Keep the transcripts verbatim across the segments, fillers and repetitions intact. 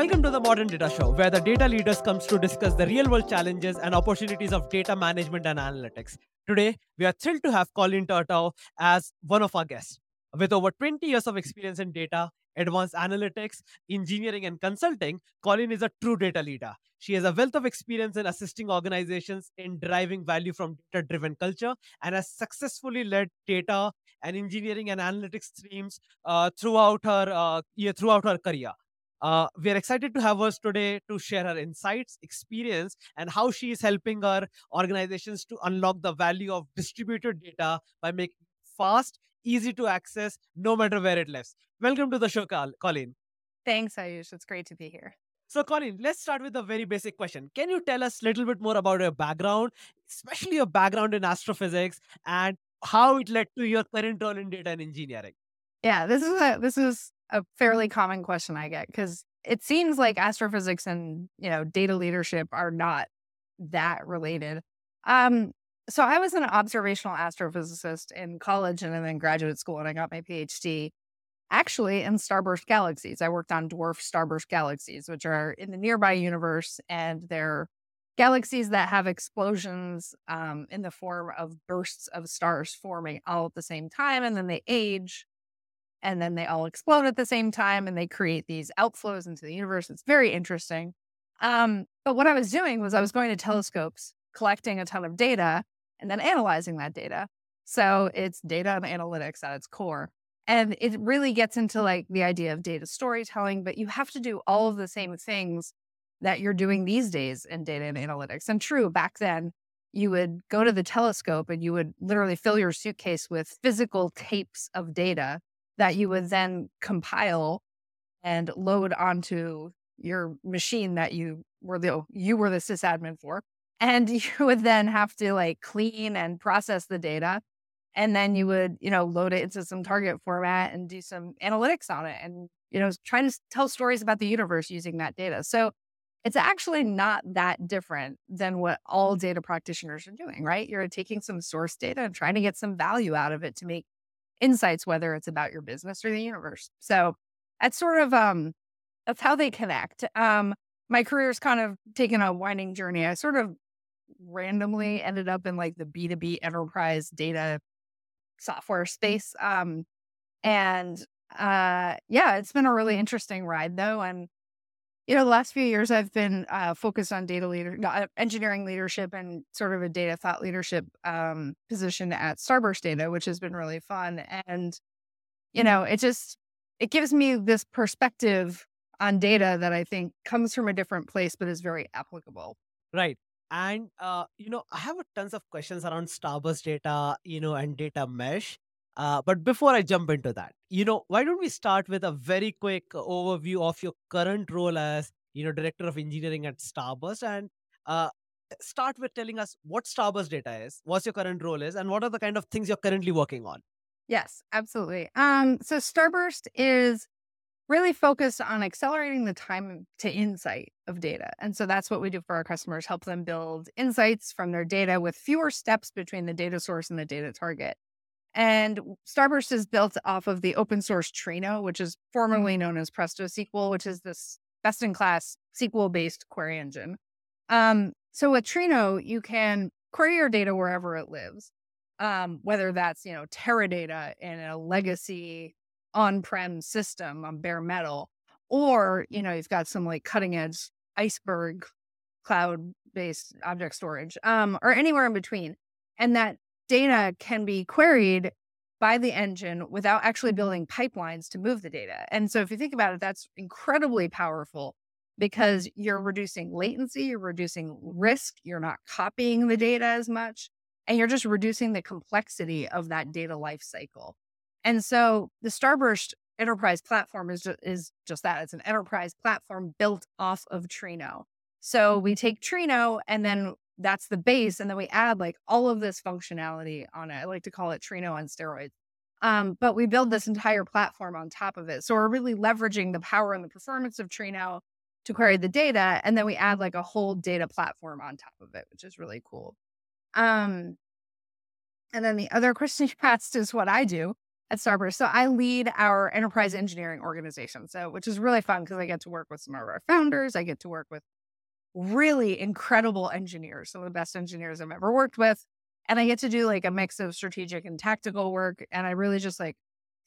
Welcome to the Modern Data Show, where the data leaders comes to discuss the real-world challenges and opportunities of data management and analytics. Today, we are thrilled to have Colleen Tartow as one of our guests. With over twenty years of experience in data, advanced analytics, engineering, and consulting, Colleen is a true data leader. She has a wealth of experience in assisting organizations in deriving value from data-driven culture and has successfully led data and engineering and analytics teams uh, throughout her uh, yeah, throughout her career. Uh, we are excited to have her today to share her insights, experience, and how she is helping her organizations to unlock the value of distributed data by making it fast, easy to access, no matter where it lives. Welcome to the show, Colleen. Thanks, Ayush. It's great to be here. So, Colleen, let's start with a very basic question. Can you tell us a little bit more about your background, especially your background in astrophysics, and how it led to your current role in data and engineering? Yeah, this is a, this is a fairly common question I get, because it seems like astrophysics and, you know, data leadership are not that related. Um, so I was an observational astrophysicist in college and then graduate school, and I got my PhD actually in starburst galaxies. I worked on dwarf starburst galaxies, which are in the nearby universe, and they're galaxies that have explosions um, in the form of bursts of stars forming all at the same time, and then they age, and then they all explode at the same time, and they create these outflows into the universe. It's very interesting. Um, but what I was doing was I was going to telescopes, collecting a ton of data, and then analyzing that data. So it's data and analytics at its core. And it really gets into like the idea of data storytelling, but you have to do all of the same things that you're doing these days in data and analytics. And true, back then, you would go to the telescope and you would literally fill your suitcase with physical tapes of data that you would then compile and load onto your machine that you were the you were the sysadmin for. And you would then have to like clean and process the data. And then you would, you know, load it into some target format and do some analytics on it and, you know, try to tell stories about the universe using that data. So it's actually not that different than what all data practitioners are doing, right? You're taking some source data and trying to get some value out of it to make insights, whether it's about your business or the universe. So that's sort of, um, that's how they connect. Um, my career's kind of taken a winding journey. I sort of randomly ended up in like the B two B enterprise data software space. Um, and uh, yeah, it's been a really interesting ride though. And you know, the last few years I've been uh, focused on data leader, engineering leadership and sort of a data thought leadership um, position at Starburst Data, which has been really fun. And, you know, it just, it gives me this perspective on data that I think comes from a different place, but is very applicable. Right. And, uh, you know, I have tons of questions around Starburst Data, you know, and Data Mesh. Uh, but before I jump into that, you know, why don't we start with a very quick overview of your current role as, you know, Director of Engineering at Starburst, and uh, start with telling us what Starburst Data is, what's your current role is, and what are the kind of things you're currently working on? Yes, absolutely. Um, so Starburst is really focused on accelerating the time to insight of data. And so that's what we do for our customers, help them build insights from their data with fewer steps between the data source and the data target. And Starburst is built off of the open source Trino, which is formerly known as Presto S Q L, which is this best-in-class S Q L-based query engine. Um, so with Trino, you can query your data wherever it lives, um, whether that's, you know, Teradata in a legacy on-prem system on bare metal, or, you know, you've got some like cutting-edge Iceberg cloud-based object storage, um, or anywhere in between. And that data can be queried by the engine without actually building pipelines to move the data. And so if you think about it, that's incredibly powerful because you're reducing latency, you're reducing risk, you're not copying the data as much, and you're just reducing the complexity of that data lifecycle. And so the Starburst Enterprise platform is just, is just that. It's an enterprise platform built off of Trino. So we take Trino and then that's the base. And then we add like all of this functionality on it. I like to call it Trino on steroids. Um, but we build this entire platform on top of it. So we're really leveraging the power and the performance of Trino to query the data. And then we add like a whole data platform on top of it, which is really cool. Um, and then the other question you asked is what I do. at Starburst. So I lead our enterprise engineering organization, so which is really fun because I get to work with some of our founders. I get to work with really incredible engineers, some of the best engineers I've ever worked with. And I get to do like a mix of strategic and tactical work. And I really just like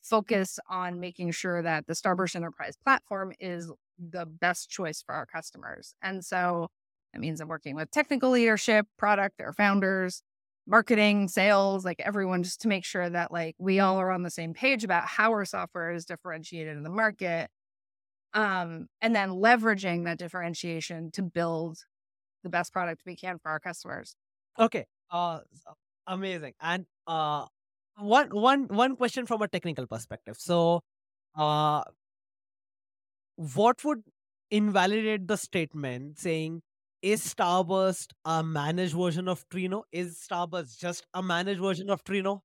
focus on making sure that the Starburst Enterprise platform is the best choice for our customers. And so that means I'm working with technical leadership, product, our founders, marketing, sales, like everyone, just to make sure that like we all are on the same page about how our software is differentiated in the market. Um, and then leveraging that differentiation to build the best product we can for our customers. Okay. Uh, amazing. And uh, one, one, one question from a technical perspective. So uh, what would invalidate the statement saying, is Starburst a managed version of Trino? Is Starburst just a managed version of Trino?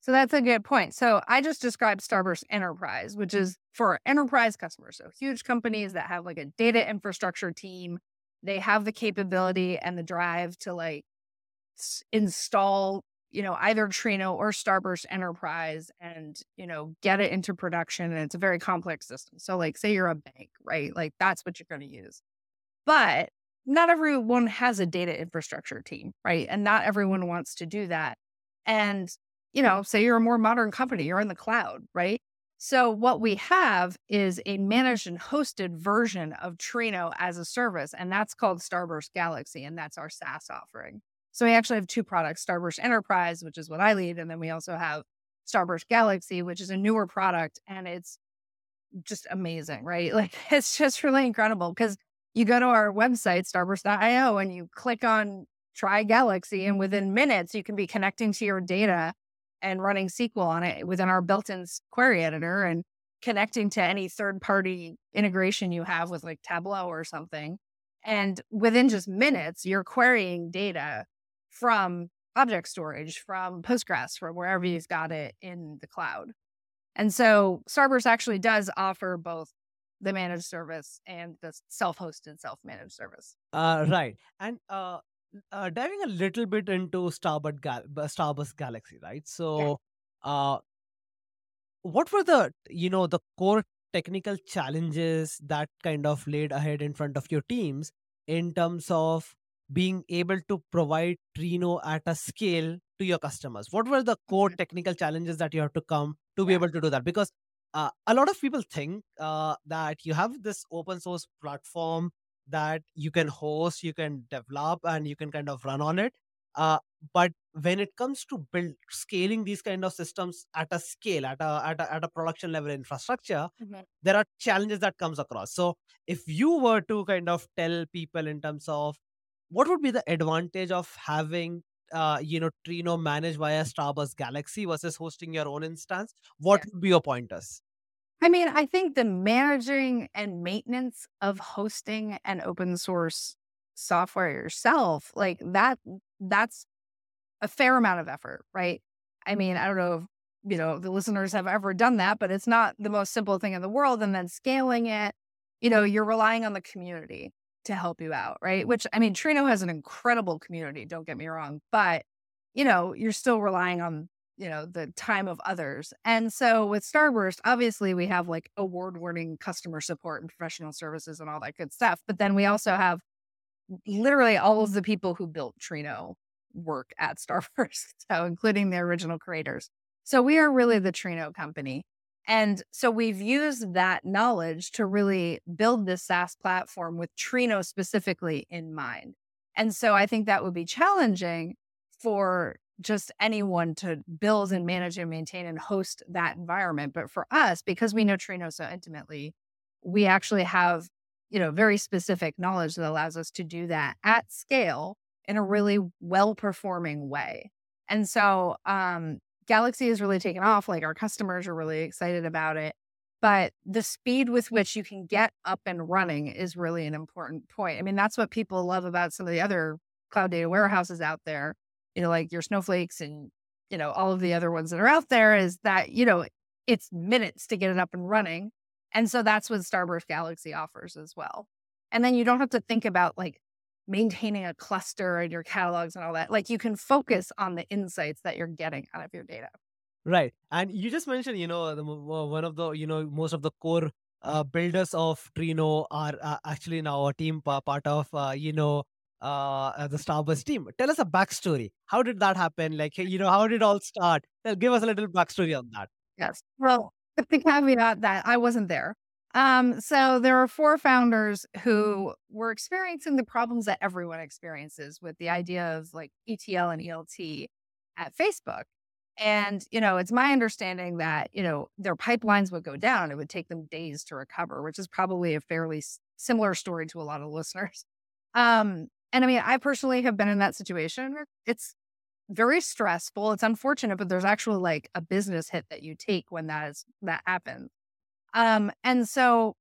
So that's a good point. So I just described Starburst Enterprise, which is for enterprise customers. So huge companies that have like a data infrastructure team, they have the capability and the drive to like s- install, you know, either Trino or Starburst Enterprise and, you know, get it into production. And it's a very complex system. So like, say you're a bank, right? Like that's what you're going to use. But not everyone has a data infrastructure team, right? And not everyone wants to do that. And, you know, say you're a more modern company, you're in the cloud, right? So what we have is a managed and hosted version of Trino as a service, and that's called Starburst Galaxy, and that's our SaaS offering. So we actually have two products, Starburst Enterprise, which is what I lead, and then we also have Starburst Galaxy, which is a newer product, and it's just amazing, right? Like, it's just really incredible because you go to our website, starburst dot io, and you click on Try Galaxy, and within minutes, you can be connecting to your data and running S Q L on it within our built-in query editor and connecting to any third-party integration you have with like Tableau or something. And within just minutes, you're querying data from object storage, from Postgres, from wherever you've got it in the cloud. And so Starburst actually does offer both the managed service and the self-hosted, self-managed service. Uh, right. And uh, uh, diving a little bit into Starburst, Gal- Starburst Galaxy, right? So yeah. uh, what were the, you know, the core technical challenges that kind of laid ahead in front of your teams in terms of being able to provide Trino at a scale to your customers? What were the core technical challenges that you have to come to yeah. be able to do that? Because Uh, a lot of people think uh, that you have this open source platform that you can host, you can develop, and you can kind of run on it. Uh, but when it comes to build scaling these kind of systems at a scale, at a at a, at a production level infrastructure, mm-hmm. there are challenges that comes across. So if you were to kind of tell people in terms of what would be the advantage of having Uh, you know, Trino managed via Starburst Galaxy versus hosting your own instance, what yeah. would be your pointers? I mean, I think the managing and maintenance of hosting and open source software yourself, like that, that's a fair amount of effort, right? I mean, I don't know if, you know, the listeners have ever done that, but it's not the most simple thing in the world. And then scaling it, you know, you're relying on the community to help you out, right? Which, I mean, Trino has an incredible community, don't get me wrong, but, you know, you're still relying on, you know, the time of others. And so with Starburst, obviously we have like award-winning customer support and professional services and all that good stuff. But then we also have literally all of the people who built Trino work at Starburst, so including the original creators. So we are really the Trino company. And so we've used that knowledge to really build this SaaS platform with Trino specifically in mind. And so I think that would be challenging for just anyone to build and manage and maintain and host that environment. But for us, because we know Trino so intimately, we actually have, you know, very specific knowledge that allows us to do that at scale in a really well-performing way. And so, um, Galaxy has really taken off. Like, our customers are really excited about it, but the speed with which you can get up and running is really an important point. I mean, that's what people love about some of the other cloud data warehouses out there, you know, like your Snowflakes and, you know, all of the other ones that are out there, is that, you know, it's minutes to get it up and running. And so that's what Starburst Galaxy offers as well. And then you don't have to think about like maintaining a cluster and your catalogs and all that. Like, you can focus on the insights that you're getting out of your data. Right. And you just mentioned, you know, the, one of the, you know, most of the core uh, builders of Trino are uh, actually now a team uh, part of, uh, you know, uh, the Starburst team. Tell us a backstory. How did that happen? Like, you know, how did it all start? Tell, give us a little backstory on that. Yes. Well, with the caveat that I wasn't there. Um, so there were four founders who were experiencing the problems that everyone experiences with the idea of like E T L and E L T at Facebook. And, you know, it's my understanding that, you know, their pipelines would go down. It would take them days to recover, which is probably a fairly similar story to a lot of listeners. Um, and I mean, I personally have been in that situation. It's very stressful. It's unfortunate, but there's actually like a business hit that you take when that is, that happens. Um, and so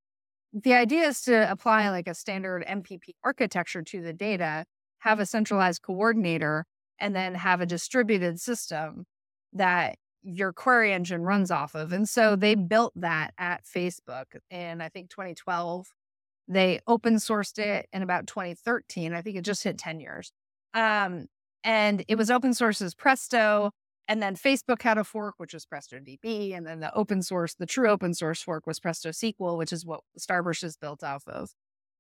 the idea is to apply like a standard M P P architecture to the data, have a centralized coordinator, and then have a distributed system that your query engine runs off of. And so they built that at Facebook in, I think, twenty twelve. They open sourced it in about twenty thirteen. I think it just hit ten years. Um, and it was open source as Presto. And then Facebook had a fork, which was PrestoDB. And then the open source, the true open source fork was Presto S Q L, which is what Starburst is built off of.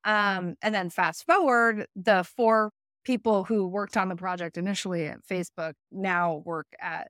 Um, and then fast forward, the four people who worked on the project initially at Facebook now work at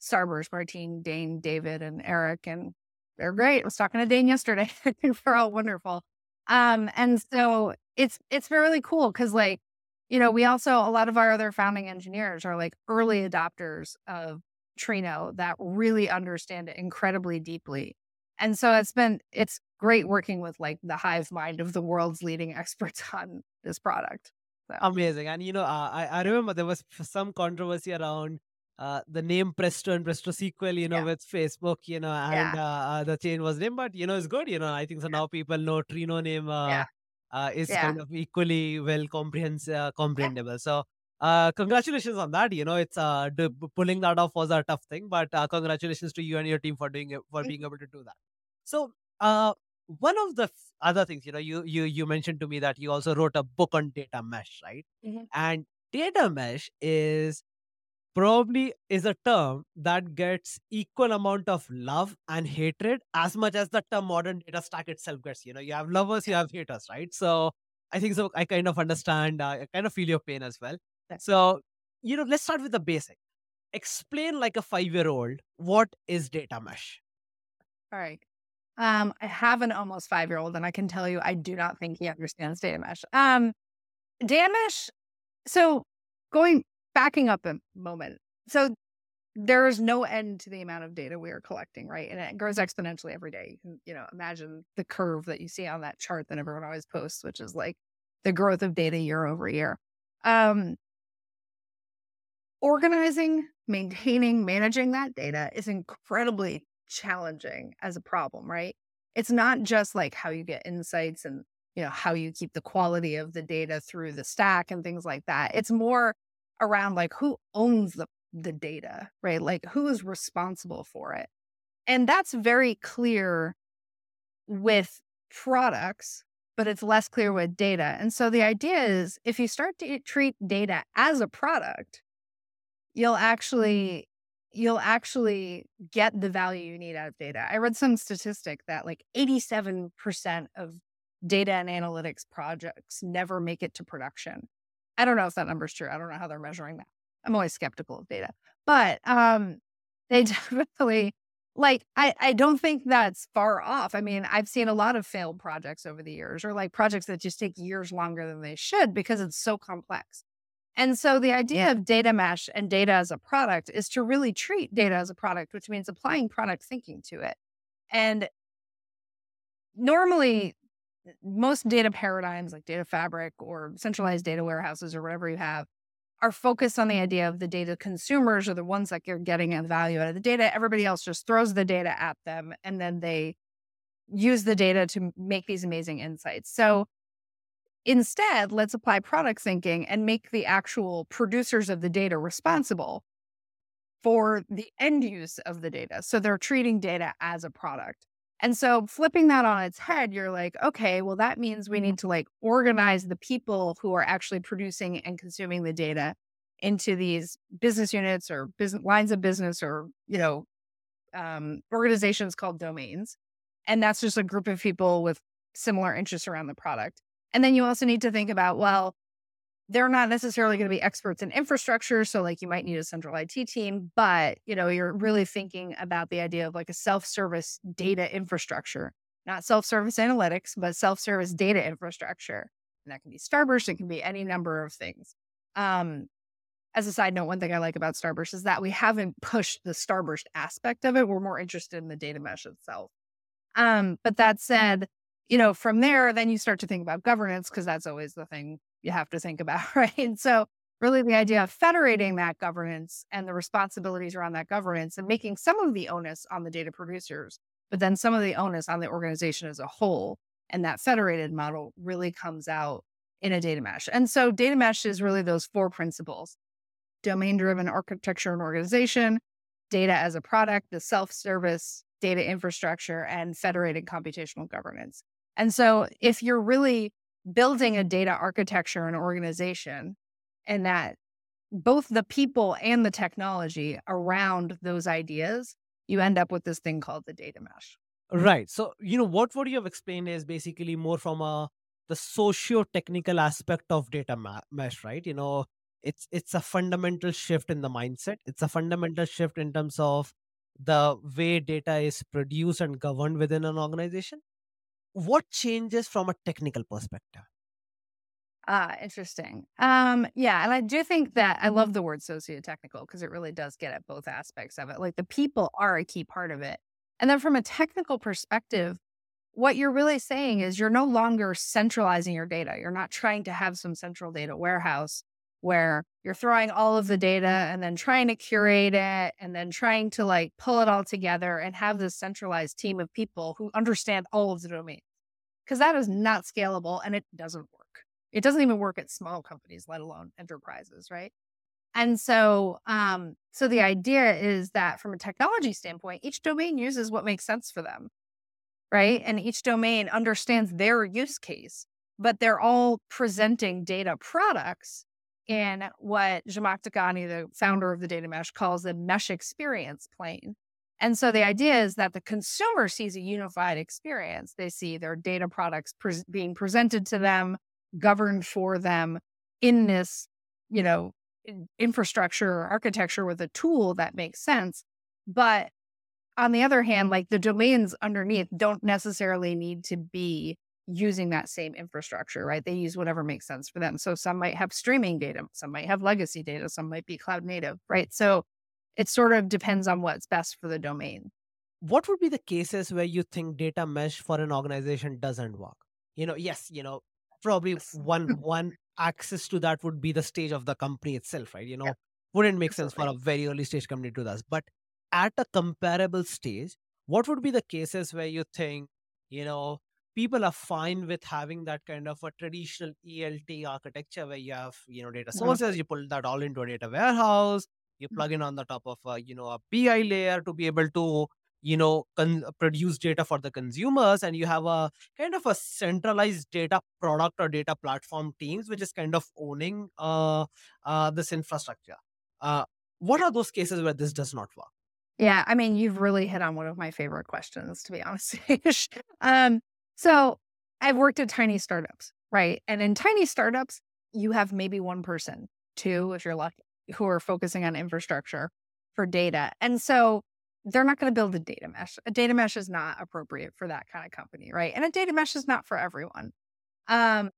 Starburst: Martin, Dane, David, and Eric. And they're great. I was talking to Dane yesterday. They're all wonderful. Um, and so it's it's really cool because, like, you know, we also, a lot of our other founding engineers are like early adopters of Trino that really understand it incredibly deeply. And so it's been, it's great working with like the hive mind of the world's leading experts on this product. So. Amazing. And, you know, I, I remember there was some controversy around Uh, the name Presto and Presto S Q L, you know, yeah. with Facebook, you know, and yeah. uh, the chain was named, but, you know, it's good, you know, I think so now people know Trino name uh, yeah. uh, is yeah. kind of equally well comprehensible. Uh, comprehensible. Yeah. So uh, congratulations on that. You know, it's uh, d- pulling that off was a tough thing, but uh, congratulations to you and your team for doing it, for being able to do that. So uh, one of the f- other things, you know, you, you, you mentioned to me that you also wrote a book on Data Mesh, right? Mm-hmm. And Data Mesh is probably is a term that gets equal amount of love and hatred as much as the term modern data stack itself gets. You know, you have lovers, you have haters, right? So I think so. I kind of understand. Uh, I kind of feel your pain as well. So, you know, let's start with the basic. Explain like a five-year-old, what is Data Mesh? All right. Um, I have an almost five-year-old and I can tell you, I do not think he understands Data Mesh. Um, Data Mesh, so going... Backing up a moment. So there is no end to the amount of data we are collecting, right? And it grows exponentially every day. You can, you know, imagine the curve that you see on that chart that everyone always posts, which is like the growth of data year over year. Um, organizing, maintaining, managing that data is incredibly challenging as a problem, right? It's not just like how you get insights and, you know, how you keep the quality of the data through the stack and things like that. It's more around like who owns the, the data, right? Like who is responsible for it? And that's very clear with products, but it's less clear with data. And so the idea is if you start to treat data as a product, you'll actually, you'll actually get the value you need out of data. I read some statistic that like eighty-seven percent of data and analytics projects never make it to production. I don't know if that number's true. I don't know how they're measuring that. I'm always skeptical of data, but um, they definitely like, I, I don't think that's far off. I mean, I've seen a lot of failed projects over the years or like projects that just take years longer than they should because it's so complex. And so the idea of Data Mesh and data as a product is to really treat data as a product, which means applying product thinking to it. And normally, most data paradigms like data fabric or centralized data warehouses or whatever you have are focused on the idea of the data consumers or the ones that you're getting a value out of the data. Everybody else just throws the data at them and then they use the data to make these amazing insights. So instead, let's apply product thinking and make the actual producers of the data responsible for the end use of the data. So they're treating data as a product. And so flipping that on its head, you're like, okay, well, that means we need to like organize the people who are actually producing and consuming the data into these business units or business lines of business or, you know, um, organizations called domains. And that's just a group of people with similar interests around the product. And then you also need to think about, well, they're not necessarily going to be experts in infrastructure. So like you might need a central I T team, but you know, you're really thinking about the idea of like a self-service data infrastructure, not self-service analytics, but self-service data infrastructure. And that can be Starburst. It can be any number of things. Um, as a side note, one thing I like about Starburst is that we haven't pushed the Starburst aspect of it. We're more interested in the data mesh itself. Um, but that said, you know, from there, then you start to think about governance, because that's always the thing you have to think about, right? And so really the idea of federating that governance and the responsibilities around that governance and making some of the onus on the data producers, but then some of the onus on the organization as a whole. And that federated model really comes out in a data mesh. And so data mesh is really those four principles: domain-driven architecture and organization, data as a product, the self-service data infrastructure, and federated computational governance. And so if you're really building a data architecture and organization, and that both the people and the technology around those ideas, you end up with this thing called the data mesh. Right. So, you know, what would you have explained is basically more from a the socio-technical aspect of data ma- mesh, right? You know, it's it's a fundamental shift in the mindset. It's a fundamental shift in terms of the way data is produced and governed within an organization. What changes from a technical perspective? Ah, interesting. Um, yeah, and I do think that I love the word socio-technical because it really does get at both aspects of it. Like the people are a key part of it. And then from a technical perspective, what you're really saying is you're no longer centralizing your data. You're not trying to have some central data warehouse where you're throwing all of the data and then trying to curate it and then trying to like pull it all together and have this centralized team of people who understand all of the domains. Because that is not scalable and it doesn't work. It doesn't even work at small companies, let alone enterprises, right? And so um, so the idea is that from a technology standpoint, each domain uses what makes sense for them, right? And each domain understands their use case, but they're all presenting data products in what Jamak Tagani, the founder of the Data Mesh, calls the mesh experience plane. And so the idea is that the consumer sees a unified experience. They see their data products pre- being presented to them, governed for them in this, you know, infrastructure or architecture with a tool that makes sense. But on the other hand, like the domains underneath don't necessarily need to be using that same infrastructure, right? They use whatever makes sense for them. So some might have streaming data, some might have legacy data, some might be cloud native, right? So it sort of depends on what's best for the domain. What would be the cases where you think data mesh for an organization doesn't work? You know, yes, you know, probably one one access to that would be the stage of the company itself, right? You know, yeah, wouldn't make absolutely sense for a very early stage company to do that. But at a comparable stage, what would be the cases where you think, you know, people are fine with having that kind of a traditional E L T architecture where you have, you know, data sources, mm-hmm. you pull that all into a data warehouse, you plug mm-hmm. in on the top of, a, you know, a B I layer to be able to, you know, con- produce data for the consumers, and you have a kind of a centralized data product or data platform teams, which is kind of owning uh, uh, this infrastructure. Uh, what are those cases where this does not work? Yeah, I mean, you've really hit on one of my favorite questions, to be honest. um, so I've worked at tiny startups, right? And in tiny startups, you have maybe one person, two, if you're lucky, who are focusing on infrastructure for data. And so they're not going to build a data mesh. A data mesh is not appropriate for that kind of company, right? And a data mesh is not for everyone. Um,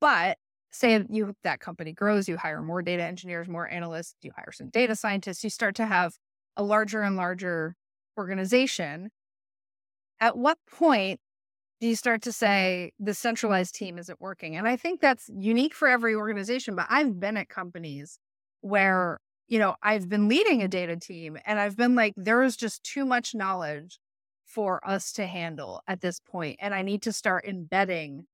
but say you that company grows, you hire more data engineers, more analysts, you hire some data scientists, you start to have a larger and larger organization. At what point do you start to say the centralized team isn't working? And I think that's unique for every organization, but I've been at companies where you know, I've been leading a data team and I've been like, there is just too much knowledge for us to handle at this point. And I need to start embedding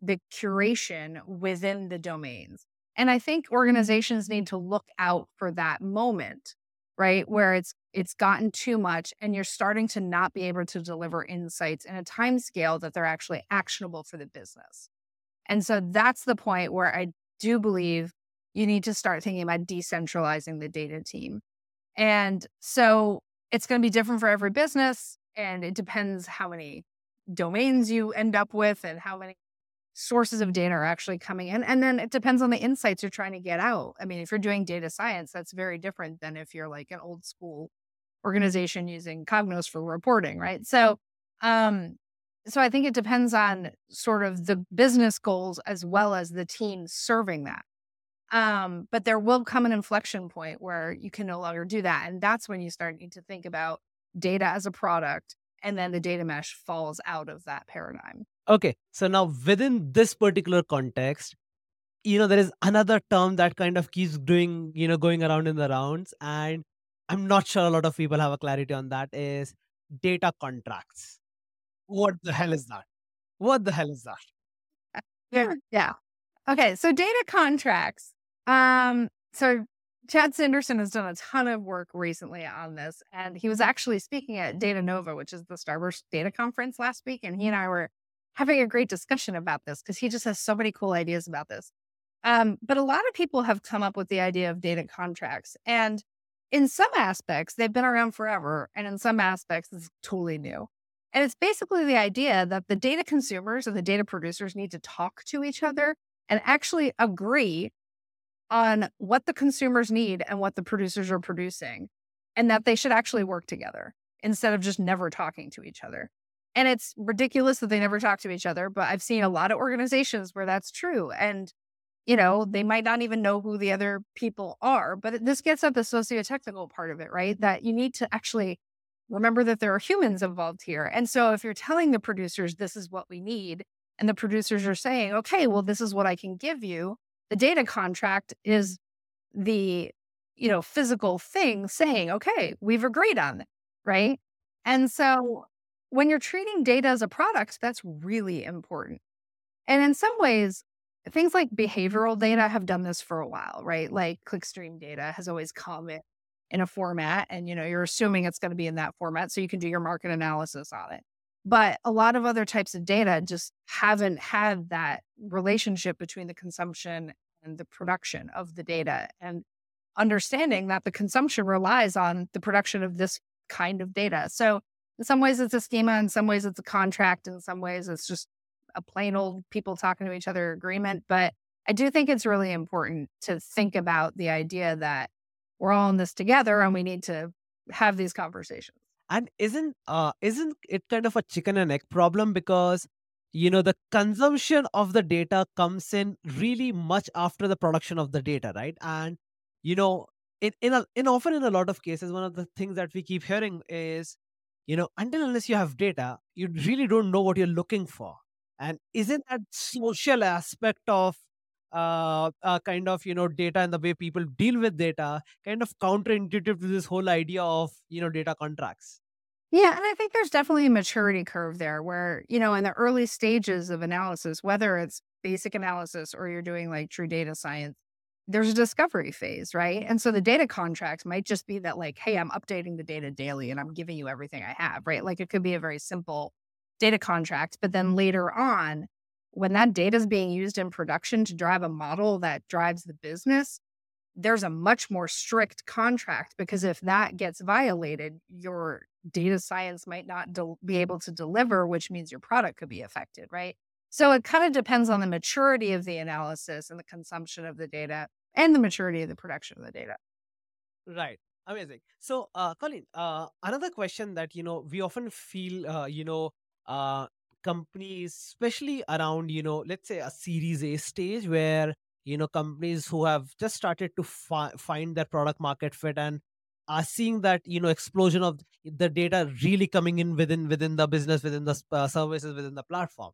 the curation within the domains. And I think organizations need to look out for that moment, right? Where it's it's gotten too much and you're starting to not be able to deliver insights in a time scale that they're actually actionable for the business. And so that's the point where I do believe you need to start thinking about decentralizing the data team. And so It's going to be different for every business, and it depends how many domains you end up with and how many sources of data are actually coming in. And then it depends on the insights you're trying to get out. I mean, if you're doing data science, that's very different than if you're like an old school organization using Cognos for reporting, right? So, um, so I think it depends on sort of the business goals as well as the team serving that. Um, but there will come an inflection point where you can no longer do that. And that's when you start need to think about data as a product, and then the data mesh falls out of that paradigm. Okay. So now within this particular context, you know, there is another term that kind of keeps doing, you know, going around in the rounds. And I'm not sure a lot of people have a clarity on that, is data contracts. What the hell is that? What the hell is that? Yeah. Yeah. Okay. So data contracts. Um, so Chad Sanderson has done a ton of work recently on this, and he was actually speaking at Data Nova, which is the Starburst Data Conference last week. And he and I were having a great discussion about this because he just has so many cool ideas about this. Um, but a lot of people have come up with the idea of data contracts. And in some aspects, they've been around forever. And in some aspects, it's totally new. And it's basically the idea that the data consumers and the data producers need to talk to each other and actually agree on what the consumers need and what the producers are producing, and that they should actually work together instead of just never talking to each other. And it's ridiculous that they never talk to each other, but I've seen a lot of organizations where that's true. And, you know, they might not even know who the other people are, but this gets at the socio-technical part of it, right? That you need to actually remember that there are humans involved here. And so if you're telling the producers, this is what we need, and the producers are saying, okay, well, this is what I can give you, the data contract is the, you know, physical thing saying, okay, we've agreed on it, right? And so when you're treating data as a product, that's really important. And in some ways, things like behavioral data have done this for a while, right? Like clickstream data has always come in, in a format, and, you know, you're assuming it's going to be in that format so you can do your market analysis on it. But a lot of other types of data just haven't had that relationship between the consumption and the production of the data, and understanding that the consumption relies on the production of this kind of data. So in some ways it's a schema, in some ways it's a contract, in some ways it's just a plain old people talking to each other agreement. But I do think it's really important to think about the idea that we're all in this together and we need to have these conversations. And isn't uh, isn't it kind of a chicken and egg problem? Because, you know, the consumption of the data comes in really much after the production of the data, right? And, you know, in in, a, in often in a lot of cases, one of the things that we keep hearing is, you know, until unless you have data, you really don't know what you're looking for. And isn't that social aspect of uh, uh, kind of, you know, data and the way people deal with data kind of counterintuitive to this whole idea of, you know, data contracts? Yeah. And I think there's definitely a maturity curve there where, you know, in the early stages of analysis, whether it's basic analysis or you're doing like true data science, there's a discovery phase, right? And so the data contract might just be that like, hey, I'm updating the data daily and I'm giving you everything I have, right? Like it could be a very simple data contract, but then later on, when that data is being used in production to drive a model that drives the business, there's a much more strict contract, because if that gets violated, your data science might not del- be able to deliver, which means your product could be affected, right? So it kind of depends on the maturity of the analysis and the consumption of the data and the maturity of the production of the data. Right. Amazing. So, uh, Colleen, uh, another question that, you know, we often feel, uh, you know, uh, companies, especially around, you know, let's say a Series A stage where, you know, companies who have just started to fi- find their product market fit and are seeing that, you know, explosion of the data really coming in within, within the business, within the uh, services, within the platform.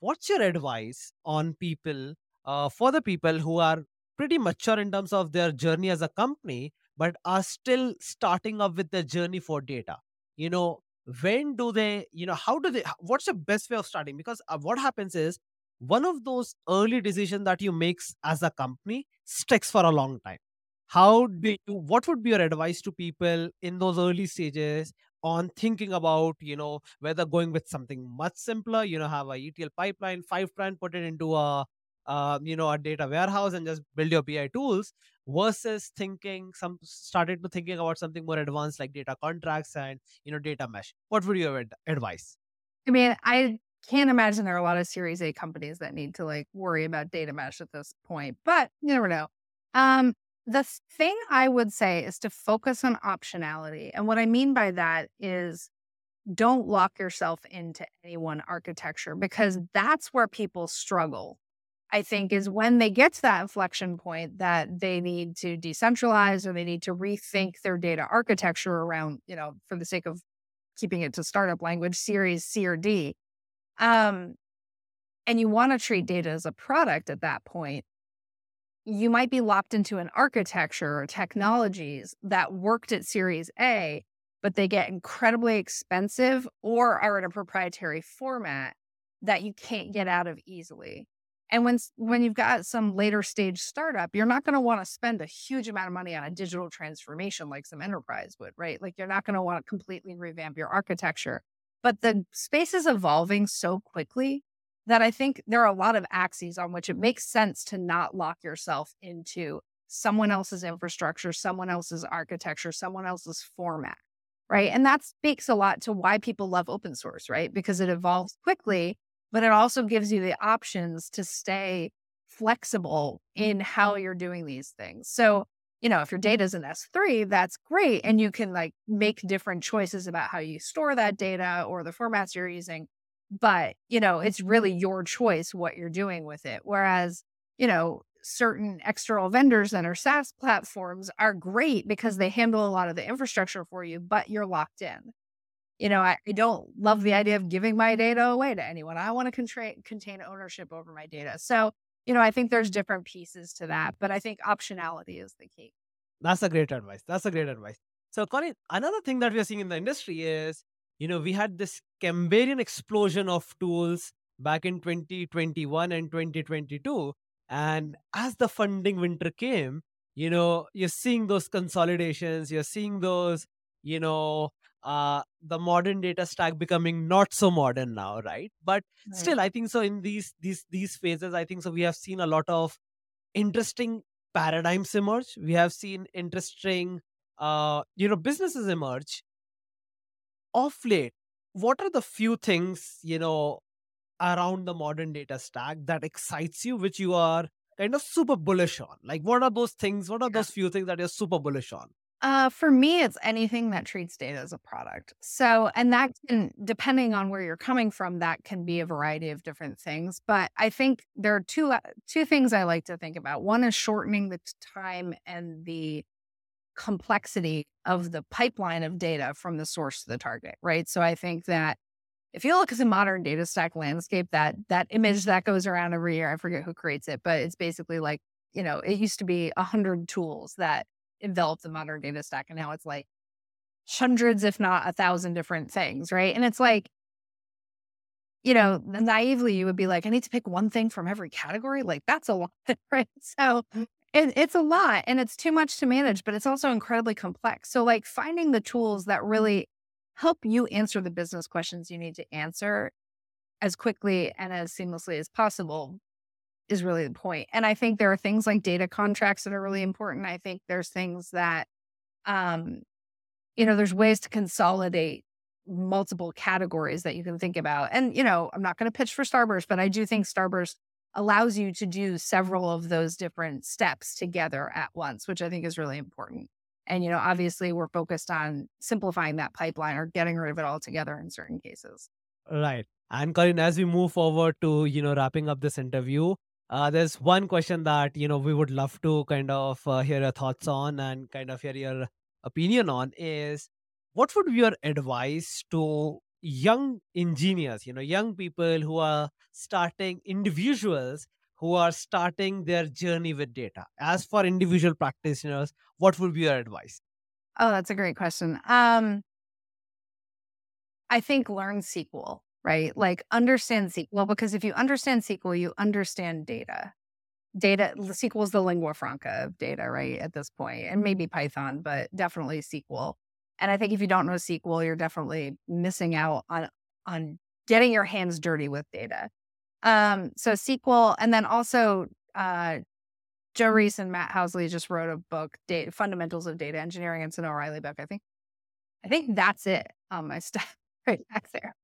What's your advice on people, uh, for the people who are pretty mature in terms of their journey as a company, but are still starting up with their journey for data? You know, when do they, you know, how do they, what's the best way of starting? Because what happens is one of those early decisions that you make as a company sticks for a long time. How do you, what would be your advice to people in those early stages on thinking about, you know, whether going with something much simpler, you know, have a E T L pipeline, five strand, put it into a, uh, you know, a data warehouse and just build your B I tools, versus thinking some started to thinking about something more advanced like data contracts and, you know, data mesh? What would you advise? I mean, I can't imagine there are a lot of Series A companies that need to like worry about data mesh at this point, but you never know. Um, the thing I would say is to focus on optionality. And what I mean by that is don't lock yourself into any one architecture, because that's where people struggle. I think is when they get to that inflection point that they need to decentralize or they need to rethink their data architecture around, you know, for the sake of keeping it to startup language, Series C or D. Um, and you want to treat data as a product at that point. You might be locked into an architecture or technologies that worked at Series A, but they get incredibly expensive or are in a proprietary format that you can't get out of easily. And when when you've got some later stage startup, you're not going to want to spend a huge amount of money on a digital transformation like some enterprise would, right? Like you're not going to want to completely revamp your architecture. But the space is evolving so quickly that I think there are a lot of axes on which it makes sense to not lock yourself into someone else's infrastructure, someone else's architecture, someone else's format, right? And that speaks a lot to why people love open source, right? Because it evolves quickly. But it also gives you the options to stay flexible in how you're doing these things. So, you know, if your data is in S three, that's great. And you can like make different choices about how you store that data or the formats you're using. But, you know, it's really your choice what you're doing with it. Whereas, you know, certain external vendors that are SaaS platforms are great because they handle a lot of the infrastructure for you, but you're locked in. You know, I, I don't love the idea of giving my data away to anyone. I want to contra- contain ownership over my data. So, you know, I think there's different pieces to that, but I think optionality is the key. That's a great advice. That's a great advice. So, Colleen, another thing that we are seeing in the industry is, you know, we had this Cambrian explosion of tools back in twenty twenty-one and twenty twenty-two. And as the funding winter came, you know, you're seeing those consolidations, you're seeing those, you know, Uh, the modern data stack becoming not so modern now, right? But right. still, I think so in these these these phases, I think so we have seen a lot of interesting paradigms emerge. We have seen interesting, uh, you know, businesses emerge. Of late, what are the few things, you know, around the modern data stack that excites you, which you are kind of super bullish on? Like, what are those things? What are yeah. those few things that you're super bullish on? Uh, for me, it's anything that treats data as a product. So, and that can, depending on where you're coming from, that can be a variety of different things. But I think there are two two things I like to think about. One is shortening the time and the complexity of the pipeline of data from the source to the target, right? So I think that if you look at the modern data stack landscape, that that image that goes around every year, I forget who creates it, but it's basically like, you know, it used to be one hundred tools that envelop the modern data stack, and now it's like hundreds, if not a thousand different things, right? And it's like, you know, naively you would be like, I need to pick one thing from every category. Like that's a lot, right? So it, it's a lot and it's too much to manage, but it's also incredibly complex. So like finding the tools that really help you answer the business questions you need to answer as quickly and as seamlessly as possible is really the point. And I think there are things like data contracts that are really important. I think there's things that, um, you know, there's ways to consolidate multiple categories that you can think about. And, you know, I'm not going to pitch for Starburst, but I do think Starburst allows you to do several of those different steps together at once, which I think is really important. And, you know, obviously we're focused on simplifying that pipeline or getting rid of it altogether in certain cases. Right. And Colleen, as we move forward to, you know, wrapping up this interview, Uh, there's one question that, you know, we would love to kind of uh, hear your thoughts on and kind of hear your opinion on is, what would be your advice to young engineers, you know, young people who are starting, individuals who are starting their journey with data? As for individual practitioners, what would be your advice? Oh, that's a great question. Um, I think learn S Q L. Right? Like understand S Q L, because if you understand S Q L, you understand data. Data, S Q L is the lingua franca of data, right? At this point, and maybe Python, but definitely S Q L. And I think if you don't know S Q L, you're definitely missing out on, on getting your hands dirty with data. Um, so S Q L, and then also uh, Joe Reese and Matt Housley just wrote a book, Data, Fundamentals of Data Engineering. It's an O'Reilly book. I think I think that's it on my stuff right back there.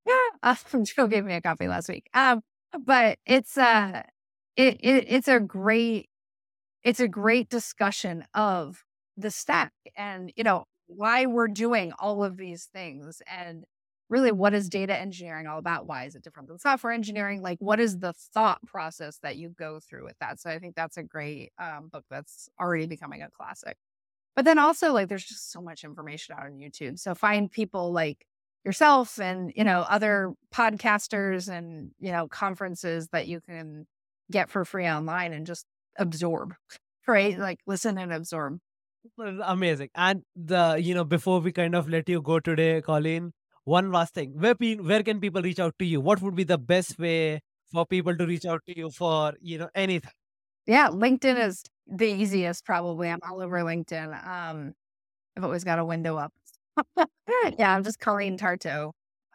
Um, Joe gave me a copy last week. Um, but it's uh, it, it it's a great it's a great discussion of the stack and, you know, why we're doing all of these things and really what is data engineering all about? Why is it different than software engineering? Like, what is the thought process that you go through with that? So I think that's a great um, book that's already becoming a classic. But then also, like, there's just so much information out on YouTube. So find people like yourself and, you know, other podcasters and, you know, conferences that you can get for free online and just absorb, right? Like, listen and absorb. Amazing. And the, you know, before we kind of let you go today, Colleen, one last thing, where pe- where can people reach out to you? What would be the best way for people to reach out to you for, you know, anything? Yeah, LinkedIn is the easiest probably. I'm all over LinkedIn. Um, I've always got a window up. Yeah, I'm just Colleen Tartow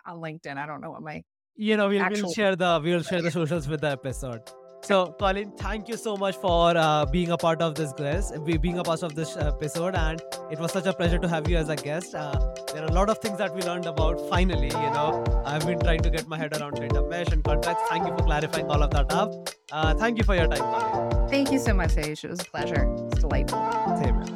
on LinkedIn. I don't know what my you know we'll, actual... we'll share the we'll share the socials with the episode. So, Colleen, thank you so much for uh, being a part of this guest, being a part of this episode, and it was such a pleasure to have you as a guest. Uh, there are a lot of things that we learned about. Finally, you know, I've been trying to get my head around data mesh and contracts. Thank you for clarifying all of that up. Uh, thank you for your time, Colleen. Thank you so much, Ayush. It was a pleasure. It's delightful. Same.